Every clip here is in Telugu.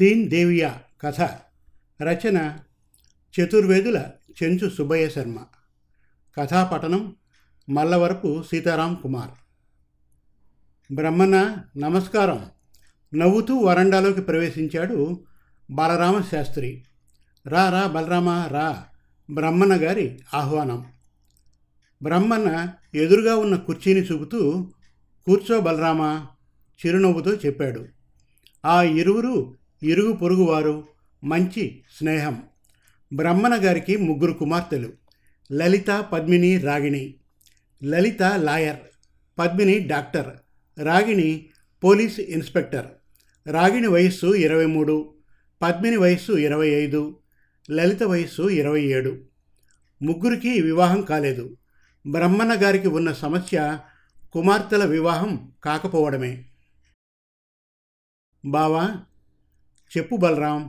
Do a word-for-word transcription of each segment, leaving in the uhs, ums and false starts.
తీన్ దేవియ కథ రచన చతుర్వేదుల చెంచు సుబ్బయ్య శర్మ. కథాపఠనం మల్లవరపు సీతారాం కుమార్. బ్రహ్మన్న నమస్కారం నవ్వుతూ వరండాలోకి ప్రవేశించాడు బలరామ శాస్త్రి. రా రా బలరామ రా, బ్రహ్మన్న గారి ఆహ్వానం. బ్రహ్మన్న ఎదురుగా ఉన్న కుర్చీని చూపుతూ కూర్చో బలరామ చిరునవ్వుతో చెప్పాడు. ఆ ఇరువురు ఇరుగు పొరుగువారు, మంచి స్నేహం. బ్రహ్మన్న గారికి ముగ్గురు కుమార్తెలు: Lalitha, Padmini, Ragini. Lalitha lawyer, Padmini doctor, Ragini police inspector. Ragini వయస్సు ఇరవై మూడు, పద్మిని వయస్సు ఇరవై ఐదు, లలిత వయస్సు ఇరవై ఏడు. ముగ్గురికి వివాహం కాలేదు. బ్రహ్మన్న గారికి ఉన్న సమస్య కుమార్తెల వివాహం కాకపోవడమే. బావా చెప్పు బలరాం,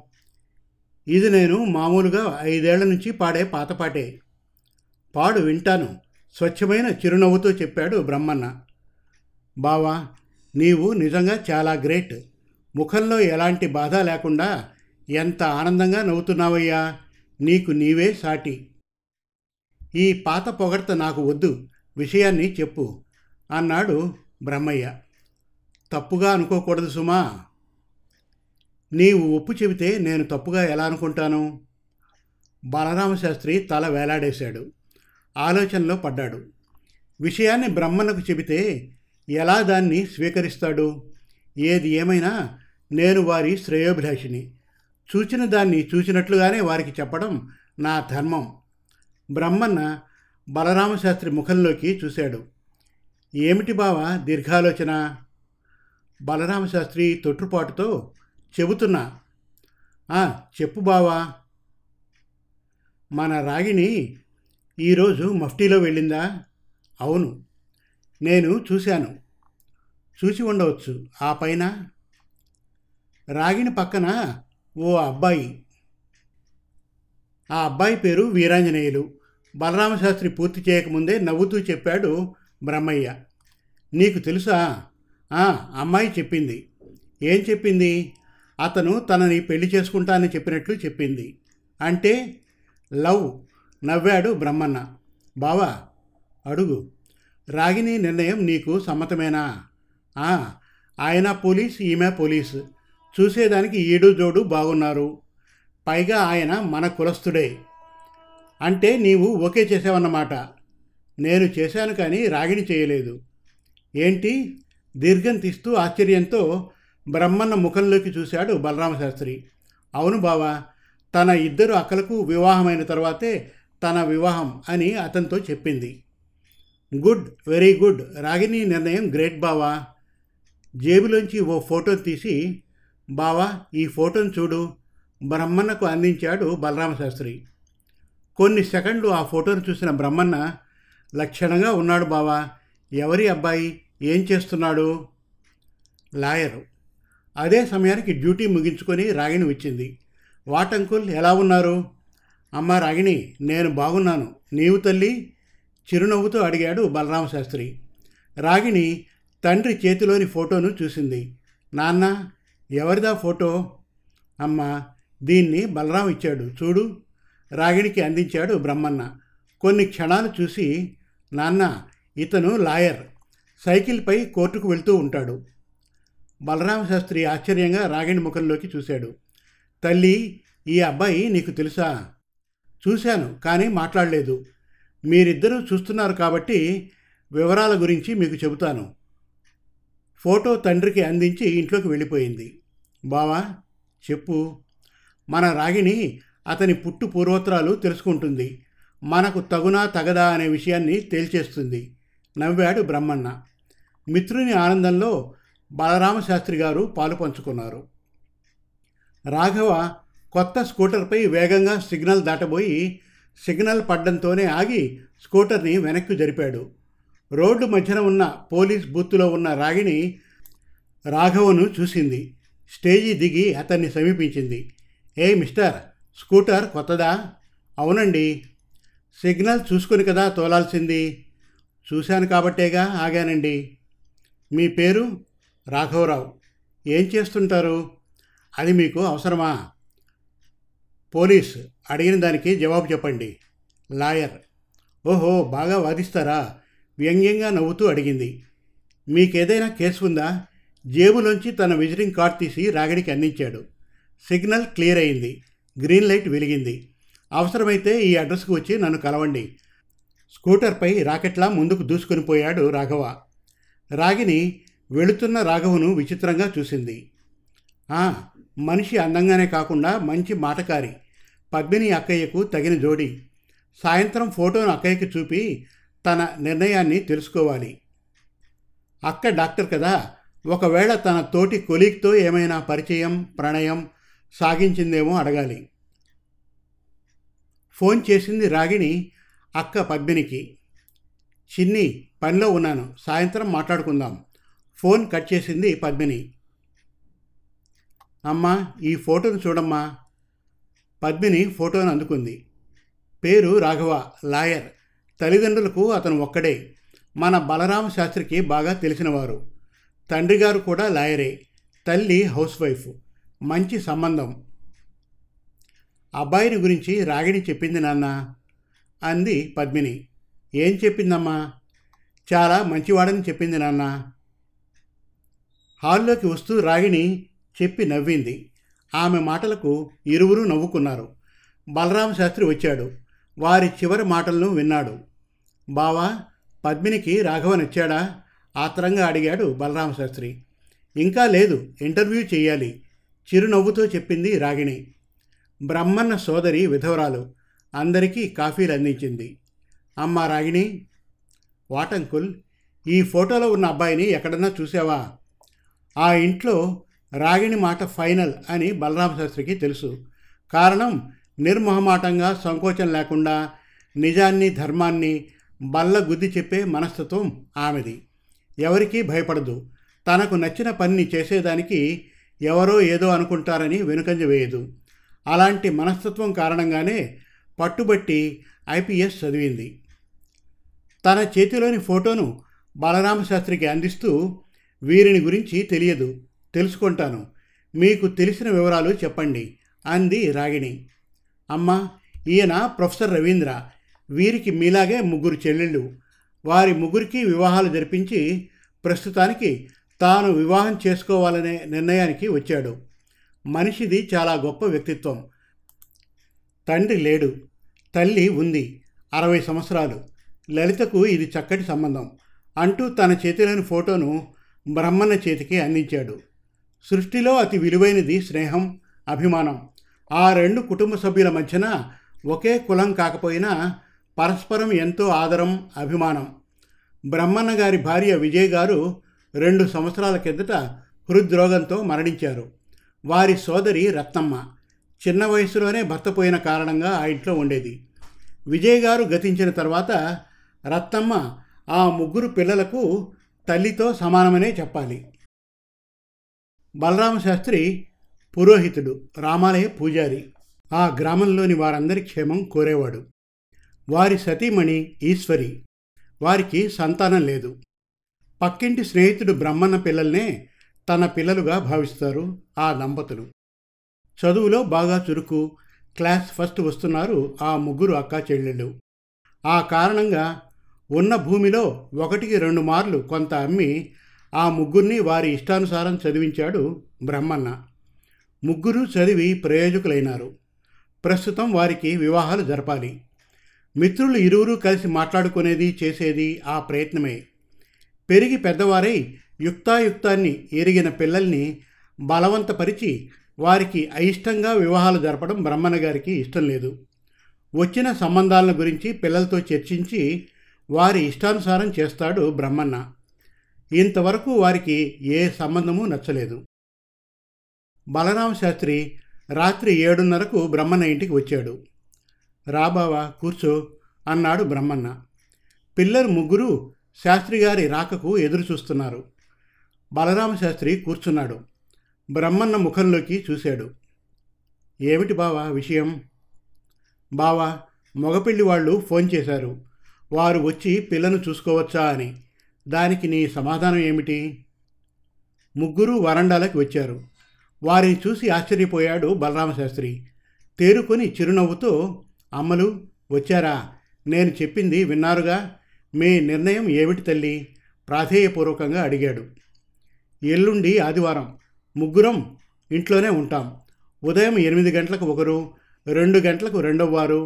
ఇది నేను మామూలుగా ఐదేళ్ల నుంచి పాడే పాతపాటే. పాడు వింటాను, స్వచ్ఛమైన చిరునవ్వుతో చెప్పాడు బ్రహ్మన్న. బావా నీవు నిజంగా చాలా గ్రేట్. ముఖంలో ఎలాంటి బాధ లేకుండా ఎంత ఆనందంగా నవ్వుతున్నావయ్యా, నీకు నీవే సాటి. ఈ పాత పొగడ్త నాకు వద్దు, విషయాన్ని చెప్పు అన్నాడు బ్రహ్మయ్య. తప్పుగా అనుకోకూడదు సుమా. నీవు ఒప్పు చెబితే నేను తప్పుగా ఎలా అనుకుంటాను? బలరామశాస్త్రి తల వేలాడేశాడు. ఆలోచనలో పడ్డాడు. విషయాన్ని బ్రహ్మన్నకు చెబితే ఎలా దాన్ని స్వీకరిస్తాడు? ఏది ఏమైనా నేను వారి శ్రేయోభిలాషిని. చూచిన దాన్ని చూసినట్లుగానే వారికి చెప్పడం నా ధర్మం. బ్రహ్మన్న బలరామశాస్త్రి ముఖంలోకి చూశాడు. ఏమిటి బావ దీర్ఘాలోచన? బలరామశాస్త్రి తొట్టుపాటుతో చెబుతున్నా. చెప్పు బావా. మన రాగిణి ఈరోజు మఫ్టీలో వెళ్ళిందా? అవును, నేను చూశాను. చూసి ఉండవచ్చు. ఆ పైన రాగిణి పక్కన ఓ అబ్బాయి. ఆ అబ్బాయి పేరు వీరాంజనేయులు. బలరామశాస్త్రి పూర్తి చేయకముందే నవ్వుతూ చెప్పాడు బ్రహ్మయ్య. నీకు తెలుసా? అమ్మాయి చెప్పింది. ఏం చెప్పింది? అతను తనని పెళ్లి చేసుకుంటానని చెప్పినట్లు చెప్పింది. అంటే లవ్, నవ్వాడు బ్రహ్మన్న. బావా అడుగు, రాగిణి నిర్ణయం నీకు సమ్మతమేనా? ఆయన పోలీస్, ఈమె పోలీస్. చూసేదానికి ఈడు జోడు బాగున్నారు. పైగా ఆయన మన కులస్తుడే. అంటే నీవు ఓకే చేసావన్నమాట. నేను చేశాను, కానీ రాగిణి చేయలేదు. ఏంటి? దీర్ఘం తీస్తూ ఆశ్చర్యంతో బ్రహ్మన్న ముఖంలోకి చూశాడు బలరామశాస్త్రి. అవును బావా, తన ఇద్దరు అక్కలకు వివాహమైన తర్వాతే తన వివాహం అని అతనితో చెప్పింది. Good, very good. రాగిణి నిర్ణయం గ్రేట్ బావా. జేబులోంచి ఓ ఫోటో తీసి, బావా ఈ ఫోటోను చూడు, బ్రహ్మన్నకు అందించాడు బలరామశాస్త్రి. కొన్ని సెకండ్లు ఆ ఫోటోను చూసిన బ్రహ్మన్న, లక్షణంగా ఉన్నాడు బావా. ఎవరి అబ్బాయి? ఏం చేస్తున్నాడు? లాయరు. అదే సమయానికి డ్యూటీ ముగించుకొని రాగిణి వచ్చింది. వాట్ అంకుల్, ఎలా ఉన్నారు? అమ్మ రాగిణి, నేను బాగున్నాను. నీవు తల్లి? చిరునవ్వుతో అడిగాడు బలరామశాస్త్రి. రాగిణి తండ్రి చేతిలోని ఫోటోను చూసింది. నాన్న, ఎవరిదా ఫోటో? అమ్మ, దీన్ని బలరాం ఇచ్చాడు చూడు, రాగిణికి అందించాడు బ్రహ్మన్న. కొన్ని క్షణాలు చూసి, నాన్న ఇతను లాయర్, సైకిల్పై కోర్టుకు వెళ్తూ ఉంటాడు. బలరామశాస్త్రి ఆశ్చర్యంగా రాగిణి ముఖంలోకి చూశాడు. తల్లి, ఈ అబ్బాయి నీకు తెలుసా? చూశాను, కానీ మాట్లాడలేదు. మీరిద్దరూ చూస్తున్నారు కాబట్టి వివరాల గురించి మీకు చెబుతాను. ఫోటో తండ్రికి అందించి ఇంట్లోకి వెళ్ళిపోయింది. బావా చెప్పు. మన రాగిణి అతని పుట్టు పూర్వోత్తరాలు తెలుసుకుంటుంది. మనకు తగునా తగదా అనే విషయాన్ని తేల్చేస్తుంది, నవ్వాడు బ్రహ్మన్న. మిత్రుని ఆనందంలో బలరామశాస్త్రి గారు పాలు పంచుకున్నారు. రాఘవ కొత్త స్కూటర్పై వేగంగా సిగ్నల్ దాటబోయి సిగ్నల్ పడ్డంతోనే ఆగి స్కూటర్ని వెనక్కి జరిపాడు. రోడ్డు మధ్యన ఉన్న పోలీస్ బూత్లో ఉన్న రాగిణి రాఘవను చూసింది. స్టేజి దిగి అతన్ని సమీపించింది. ఏ మిస్టర్, స్కూటర్ కొత్తదా? అవునండి. సిగ్నల్ చూసుకుని కదా తోలాల్సింది. చూశాను కాబట్టేగా ఆగానండి. మీ పేరు? రాఘవరావు. ఏం చేస్తుంటారు? అది మీకు అవసరమా? పోలీస్ అడిగిన దానికి జవాబు చెప్పండి. లాయర్: ఓహో, బాగా వాదిస్తారా? వ్యంగ్యంగా నవ్వుతూ అడిగింది. మీకేదైనా కేసు ఉందా? జేబులోంచి తన విజిటింగ్ కార్డ్ తీసి రాగిణికి అందించాడు. సిగ్నల్ క్లియర్ అయింది. గ్రీన్ లైట్ వెలిగింది. అవసరమైతే ఈ అడ్రస్కు వచ్చి నన్ను కలవండి. స్కూటర్పై రాకెట్లా ముందుకు దూసుకుని పోయాడు రాఘవ. రాగిణి వెళుతున్న రాఘవను విచిత్రంగా చూసింది. మనిషి అందంగానే కాకుండా మంచి మాటకారి. పద్మిని అక్కయ్యకు తగిన జోడి. సాయంత్రం ఫోటోను అక్కయ్యకి చూపి తన నిర్ణయాన్ని తెలుసుకోవాలి. అక్క డాక్టర్ కదా, ఒకవేళ తన తోటి కొలీగ్తో ఏమైనా పరిచయం ప్రణయం సాగించిందేమో అడగాలి. ఫోన్ చేసింది రాగిణి అక్క పద్మినికి. చిన్ని, పనిలో ఉన్నాను, సాయంత్రం మాట్లాడుకుందాం. ఫోన్ కట్ చేసింది పద్మిని. అమ్మా, ఈ ఫోటోను చూడమ్మా. పద్మిని ఫోటోను అందుకుంది. పేరు రాఘవ, లాయర్. తల్లిదండ్రులకు అతను ఒక్కడే. మన బలరామ శాస్త్రికి బాగా తెలిసినవారు. తండ్రి గారు కూడా లాయరే. తల్లి హౌస్ వైఫ్. మంచి సంబంధం. అబ్బాయిని గురించి రాగిణి చెప్పింది. నాన్న, అంది పద్మిని. ఏం చెప్పిందమ్మా? చాలా మంచివాడని చెప్పింది నాన్న. హాల్లోకి వస్తూ రాగిణి చెప్పి నవ్వింది. ఆమె మాటలకు ఇరువురు నవ్వుకున్నారు. బలరామ శాస్త్రి వచ్చాడు. వారి చివరి మాటలను విన్నాడు. బావా, పద్మినికి రాఘవ నచ్చాడా? ఆత్రంగా అడిగాడు బలరామ శాస్త్రి. ఇంకా లేదు, ఇంటర్వ్యూ చేయాలి, చిరునవ్వుతో చెప్పింది రాగిణి. బ్రహ్మన్న సోదరి విధవరాలు అందరికీ కాఫీలు అందించింది. అమ్మ రాగిణి, వాట్ అంకుల్, ఈ ఫోటోలో ఉన్న అబ్బాయిని ఎక్కడన్నా చూసావా? ఆ ఇంట్లో రాగిణి మాట ఫైనల్ అని బలరామ శాస్త్రికి తెలుసు. కారణం, నిర్మోహమాటంగా సంకోచం లేకుండా నిజాన్ని ధర్మాన్ని బల్ల గుద్ది చెప్పే మనస్తత్వం ఆమెది. ఎవరికీ భయపడదు. తనకు నచ్చిన పనిని చేసేదానికి ఎవరో ఏదో అనుకుంటారని వెనుకంజ వేయదు. అలాంటి మనస్తత్వం కారణంగానే పట్టుబట్టి ఐపీఎస్ చదివింది. తన చేతిలోని ఫోటోను బలరామశాస్త్రికి అందిస్తూ, వీరిని గురించి తెలియదు, తెలుసుకుంటాను, మీకు తెలిసిన వివరాలు చెప్పండి అంది రాగిణి. అమ్మా, ఈయన ప్రొఫెసర్ రవీంద్ర. వీరికి మీలాగే ముగ్గురు చెల్లెళ్ళు. వారి ముగ్గురికి వివాహాలు జరిపించి ప్రస్తుతానికి తాను వివాహం చేసుకోవాలనే నిర్ణయానికి వచ్చాడు. మనిషిది చాలా గొప్ప వ్యక్తిత్వం. తండ్రి లేడు, తల్లి ఉంది, అరవై సంవత్సరాలు. లలితకు ఇది చక్కటి సంబంధం అంటూ తన చేతిలోని ఫోటోను బ్రహ్మన్న చేతికి అందించాడు. సృష్టిలో అతి విలువైనది స్నేహం, అభిమానం. ఆ రెండు కుటుంబ సభ్యుల మధ్యన ఒకే కులం కాకపోయినా పరస్పరం ఎంతో ఆదరం, అభిమానం. బ్రహ్మన్న గారి భార్య విజయ్ గారు రెండు సంవత్సరాల కిందట హృద్రోగంతో మరణించారు. వారి సోదరి రత్నమ్మ చిన్న వయసులోనే భర్త పోయిన కారణంగా ఆ ఇంట్లో ఉండేది. విజయ్ గారు గతించిన తర్వాత రత్నమ్మ ఆ ముగ్గురు పిల్లలకు తల్లితో సమానమనే చెప్పాలి. బలరామశాస్త్రి పురోహితుడు, రామాలయ పూజారి. ఆ గ్రామంలోని వారందరి క్షేమం కోరేవాడు. వారి సతీమణి ఈశ్వరి. వారికి సంతానం లేదు. పక్కింటి స్నేహితుడు బ్రహ్మన్న పిల్లల్నే తన పిల్లలుగా భావిస్తారు ఆ దంపతులు. చదువులో బాగా చురుకు, క్లాస్ ఫస్ట్ వస్తున్నారు ఆ ముగ్గురు అక్క చెల్లెళ్ళు. ఆ కారణంగా ఉన్న భూమిలో ఒకటికి రెండు మార్లు కొంత అమ్మి ఆ ముగ్గురిని వారి ఇష్టానుసారం చదివించాడు బ్రహ్మన్న. ముగ్గురు చదివి ప్రయోజకులైనారు. ప్రస్తుతం వారికి వివాహాలు జరపాలి. మిత్రులు ఇరువురు కలిసి మాట్లాడుకునేది చేసేది ఆ ప్రయత్నమే. పెరిగి పెద్దవారై యుక్తాయుక్తాన్ని ఎరిగిన పిల్లల్ని బలవంతపరిచి వారికి అయిష్టంగా వివాహాలు జరపడం బ్రహ్మన్న గారికి ఇష్టం లేదు. వచ్చిన సంబంధాల గురించి పిల్లలతో చర్చించి వారి ఇష్టానుసారం చేస్తాడు బ్రహ్మన్న. ఇంతవరకు వారికి ఏ సంబంధమూ నచ్చలేదు. బలరామ శాస్త్రి రాత్రి ఏడున్నరకు బ్రహ్మన్న ఇంటికి వచ్చాడు. రాబావా, కూర్చో అన్నాడు బ్రహ్మన్న. పిల్లలు ముగ్గురు శాస్త్రి గారి రాకకు ఎదురు చూస్తున్నారు. బలరామ శాస్త్రి కూర్చున్నాడు. బ్రహ్మన్న ముఖంలోకి చూశాడు. ఏమిటి బావా విషయం? బావా, మగపిల్లి వాళ్ళు ఫోన్ చేశారు. వారు వచ్చి పిల్లను చూసుకోవచ్చా అని. దానికి నీ సమాధానం ఏమిటి? ముగ్గురు వరండాలకు వచ్చారు. వారిని చూసి ఆశ్చర్యపోయాడు బలరామశాస్త్రి. తేరుకొని చిరునవ్వుతో, అమ్మలు వచ్చారా, నేను చెప్పింది విన్నారుగా, మీ నిర్ణయం ఏమిటి తల్లి ప్రాధేయపూర్వకంగా అడిగాడు. ఎల్లుండి ఆదివారం ముగ్గురం ఇంట్లోనే ఉంటాం. ఉదయం ఎనిమిది గంటలకు ఒకరు, రెండు గంటలకు రెండవ వారు,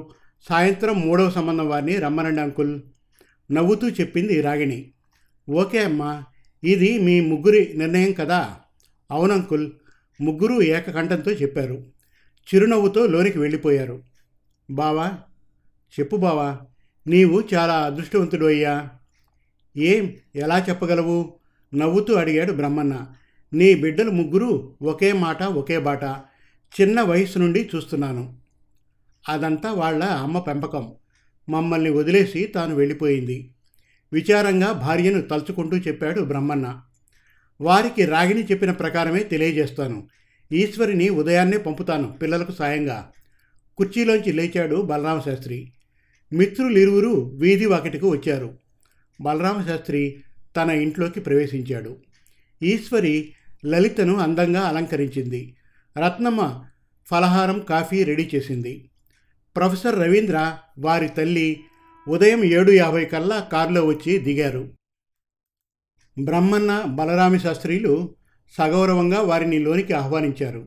సాయంత్రం మూడవ సంబంధం వారిని రమ్మనండి అంకుల్, నవ్వుతూ చెప్పింది రాగిణి. ఓకే అమ్మా, ఇది మీ ముగ్గురి నిర్ణయం కదా? అవునంకుల్, ముగ్గురు ఏకకంఠంతో చెప్పారు. చిరునవ్వుతో లోనికి వెళ్ళిపోయారు. బావా, చెప్పు బావా, నీవు చాలా అదృష్టవంతుడు అయ్యా. ఏం, ఎలా చెప్పగలవు? నవ్వుతూ అడిగాడు బ్రహ్మన్న. నీ బిడ్డలు ముగ్గురు ఒకే మాట ఒకే బాట, చిన్న వయసు నుండి చూస్తున్నాను. అదంతా వాళ్ళ అమ్మ పెంపకం. మమ్మల్ని వదిలేసి తాను వెళ్ళిపోయింది, విచారంగా భార్యను తలుచుకుంటూ చెప్పాడు బ్రహ్మన్న. వారికి రాగిణి చెప్పిన ప్రకారమే తెలియజేస్తాను. ఈశ్వరిని ఉదయాన్నే పంపుతాను పిల్లలకు సాయంగా. కుర్చీలోంచి లేచాడు బలరామశాస్త్రి. మిత్రులిరువురు వీధి వాకిటికి వచ్చారు. బలరామశాస్త్రి తన ఇంట్లోకి ప్రవేశించాడు. ఈశ్వరి లలితను అందంగా అలంకరించింది. రత్నమ్మ ఫలహారం కాఫీ రెడీ చేసింది. ప్రొఫెసర్ రవీంద్ర వారి తల్లి ఉదయం ఏడు యాభై కల్లా కారులో వచ్చి దిగారు. బ్రహ్మన్న బలరామశాస్త్రిలు సగౌరవంగా వారిని లోనికి ఆహ్వానించారు.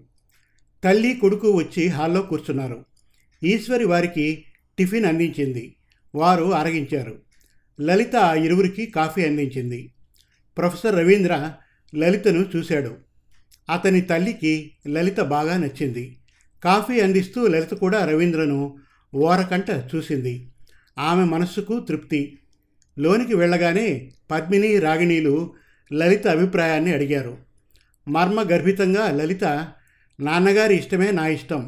తల్లి కొడుకు వచ్చి హాల్లో కూర్చున్నారు. ఈశ్వరి వారికి టిఫిన్ అందించింది. వారు ఆరగించారు. లలిత ఇరువురికి కాఫీ అందించింది. ప్రొఫెసర్ రవీంద్ర లలితను చూశాడు. అతని తల్లికి లలిత బాగా నచ్చింది. కాఫీ అందిస్తూ లలిత కూడా రవీంద్రను ఓరకంట చూసింది. ఆమె మనస్సుకు తృప్తి. లోనికి వెళ్ళగానే పద్మిని రాగిణీలు లలిత అభిప్రాయాన్ని అడిగారు. మర్మ గర్భితంగా లలిత, నాన్నగారి ఇష్టమే నా ఇష్టం,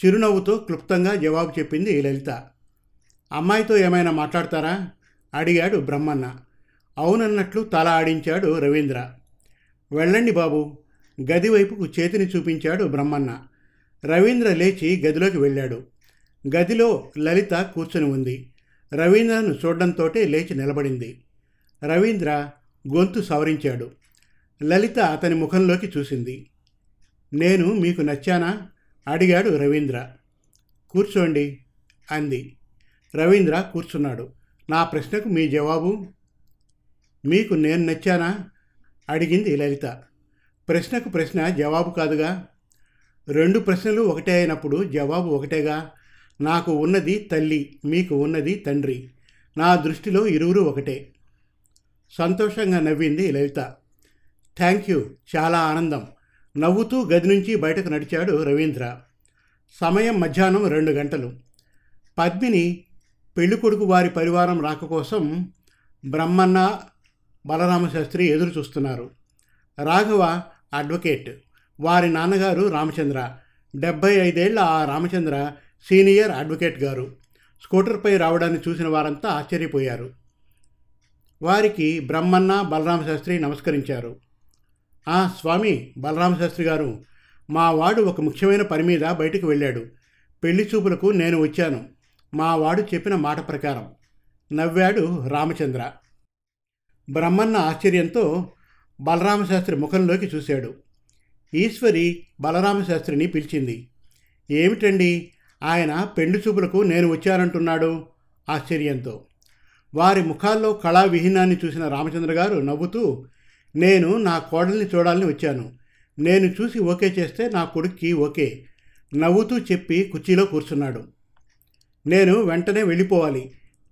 చిరునవ్వుతో క్లుప్తంగా జవాబు చెప్పింది లలిత. అమ్మాయితో ఏమైనా మాట్లాడతారా అడిగాడు బ్రహ్మన్న. అవునన్నట్లు తల ఆడించాడు రవీంద్ర. వెళ్ళండి బాబు, గది వైపుకు చేతిని చూపించాడు బ్రహ్మన్న. రవీంద్ర లేచి గదిలోకి వెళ్ళాడు. గదిలో లలిత కూర్చొని ఉంది. రవీంద్రను చూడడంతో లేచి నిలబడింది. రవీంద్ర గొంతు సవరించాడు. లలిత అతని ముఖంలోకి చూసింది. నేను మీకు నచ్చానా అడిగాడు రవీంద్ర. కూర్చోండి అంది. రవీంద్ర కూర్చున్నాడు. నా ప్రశ్నకు మీ జవాబు? మీకు నేను నచ్చానా అడిగింది లలిత. ప్రశ్నకు ప్రశ్న జవాబు కాదుగా. రెండు ప్రశ్నలు ఒకటే అయినప్పుడు జవాబు ఒకటేగా. నాకు ఉన్నది తల్లి, మీకు ఉన్నది తండ్రి. నా దృష్టిలో ఇరువురు ఒకటే. సంతోషంగా నవ్వింది లలిత. థ్యాంక్ యూ, చాలా ఆనందం, నవ్వుతూ గది నుంచి బయటకు నడిచాడు రవీంద్ర. సమయం మధ్యాహ్నం రెండు గంటలు. పద్మిని పెళ్ళికొడుకు వారి పరివారం రాక కోసం బ్రహ్మన్న బలరామశాస్త్రి ఎదురు చూస్తున్నారు. రాఘవ అడ్వకేట్, వారి నాన్నగారు రామచంద్ర. డెబ్భై ఐదేళ్ల ఆ రామచంద్ర సీనియర్ అడ్వకేట్ గారు స్కూటర్పై రావడాన్ని చూసిన వారంతా ఆశ్చర్యపోయారు. వారికి బ్రహ్మన్న బలరామశాస్త్రి నమస్కరించారు. ఆ స్వామి బలరామశాస్త్రి గారు, మా వాడు ఒక ముఖ్యమైన పని మీద బయటకు వెళ్ళాడు. పెళ్లి చూపులకు నేను వచ్చాను, మా వాడు చెప్పిన మాట ప్రకారం నవ్వాడు రామచంద్ర. బ్రహ్మన్న ఆశ్చర్యంతో బలరామశాస్త్రి ముఖంలోకి చూశాడు. ఈశ్వరి బలరామశాస్త్రిని పిలిచింది. ఏమిటండి ఆయన పెండు చూపులకు నేను వచ్చానంటున్నాడు? ఆశ్చర్యంతో. వారి ముఖాల్లో కళావిహీనాన్ని చూసిన రామచంద్ర గారు నవ్వుతూ, నేను నా కోడల్ని చూడాలని వచ్చాను, నేను చూసి ఓకే చేస్తే నా కొడుక్కి ఓకే, నవ్వుతూ చెప్పి కుర్చీలో కూర్చున్నాడు. నేను వెంటనే వెళ్ళిపోవాలి,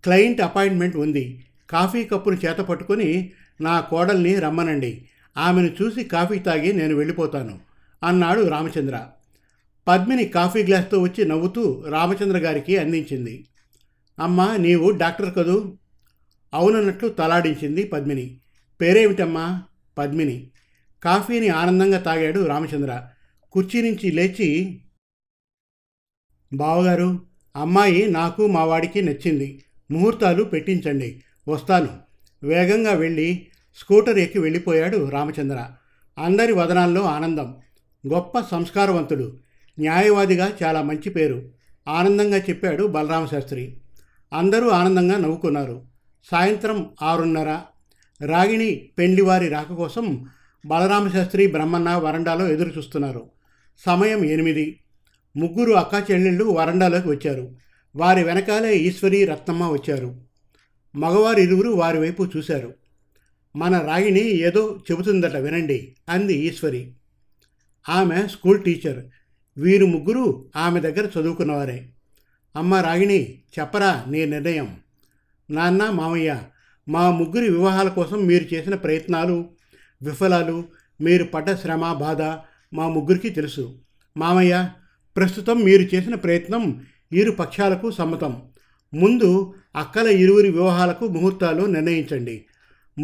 క్లయింట్ అపాయింట్మెంట్ ఉంది, కాఫీ కప్పును చేత పట్టుకొని నా కోడల్ని రమ్మనండి, ఆమెను చూసి కాఫీ తాగి నేను వెళ్ళిపోతాను అన్నాడు రామచంద్ర. పద్మిని కాఫీ గ్లాస్తో వచ్చి నవ్వుతూ రామచంద్ర గారికి అందించింది. అమ్మా, నీవు డాక్టర్ కదూ? అవునన్నట్లు తలాడించింది పద్మిని. పేరేమిటమ్మా? పద్మిని. కాఫీని ఆనందంగా తాగాడు రామచంద్ర. కుర్చీ నుంచి లేచి, బావగారు, అమ్మాయి నాకు మా వాడికి నచ్చింది, ముహూర్తాలు పెట్టించండి, వస్తాను, వేగంగా వెళ్ళి స్కూటర్ ఎక్కి వెళ్ళిపోయాడు రామచంద్ర. అందరి వదనాల్లో ఆనందం. గొప్ప సంస్కారవంతుడు, న్యాయవాదిగా చాలా మంచి పేరు, ఆనందంగా చెప్పాడు బలరామశాస్త్రి. అందరూ ఆనందంగా నవ్వుకున్నారు. సాయంత్రం ఆరున్నర. రాగిణి పెండ్లివారి రాక కోసం బలరామ శాస్త్రి, బ్రహ్మన్న వరండాలో ఎదురు చూస్తున్నారు. సమయం ఎనిమిది. ముగ్గురు అక్క చెల్లెళ్ళు వరండాలోకి వచ్చారు. వారి వెనకాలే ఈశ్వరి, రత్నమ్మ వచ్చారు. మగవారు ఇరువురు వారి వైపు చూశారు. మన రాగిణి ఏదో చెబుతుందట, వినండి అంది ఈశ్వరి. ఆమె స్కూల్ టీచర్. వీరు ముగ్గురు ఆమె దగ్గర చదువుకున్నవారే. అమ్మ రాగిణి, చెప్పరా నీ నిర్ణయం. నాన్న, మామయ్య, మా ముగ్గురి వివాహాల కోసం మీరు చేసిన ప్రయత్నాలు, విఫలాలు, మీరు పడ్డ శ్రమ, బాధ మా ముగ్గురికి తెలుసు. మామయ్య, ప్రస్తుతం మీరు చేసిన ప్రయత్నం ఇరు పక్షాలకు సమ్మతం. ముందు అక్కల ఇరువురి వివాహాలకు ముహూర్తాలు నిర్ణయించండి.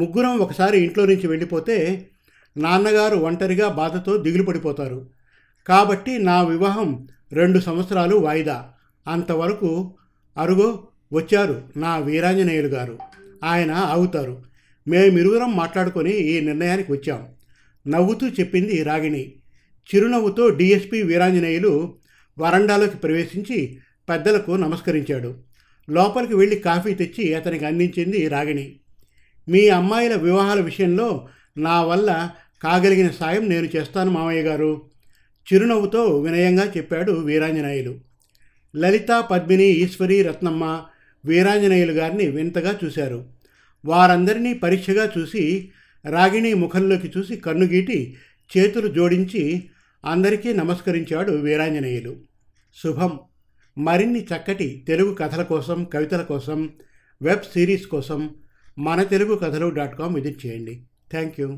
ముగ్గురం ఒకసారి ఇంట్లో నుంచి వెళ్ళిపోతే నాన్నగారు ఒంటరిగా బాధతో దిగులు పడిపోతారు. కాబట్టి నా వివాహం రెండు సంవత్సరాలు వాయిదా. అంతవరకు అరుగో వచ్చారు నా వీరాంజనేయులు గారు. ఆయన ఆగుతారు. మేమిరువురం మాట్లాడుకొని ఈ నిర్ణయానికి వచ్చాం నవ్వుతూ చెప్పింది రాగిణి. చిరునవ్వుతో డిఎస్పి వీరాంజనేయులు వరండాలోకి ప్రవేశించి పెద్దలకు నమస్కరించాడు. లోపలికి వెళ్ళి కాఫీ తెచ్చి అతనికి అందించింది రాగిణి. మీ అమ్మాయిల వివాహాల విషయంలో నా వల్ల కాగలిగిన సాయం నేను చేస్తాను మామయ్య గారు, చిరునవ్వుతో వినయంగా చెప్పాడు వీరాంజనేయులు. లలిత, పద్మిని, ఈశ్వరి, రత్నమ్మ వీరాంజనేయులు గారిని వింతగా చూశారు. వారందరినీ పరీక్షగా చూసి రాగిణి ముఖంలోకి చూసి కన్నుగీటి చేతులు జోడించి అందరికీ నమస్కరించాడు వీరాంజనేయులు. శుభం. మరిన్ని చక్కటి తెలుగు కథల కోసం, కవితల కోసం, వెబ్ సిరీస్ కోసం మన తెలుగు కథలు డాట్ కామ్ విజిట్ చేయండి. Thank you.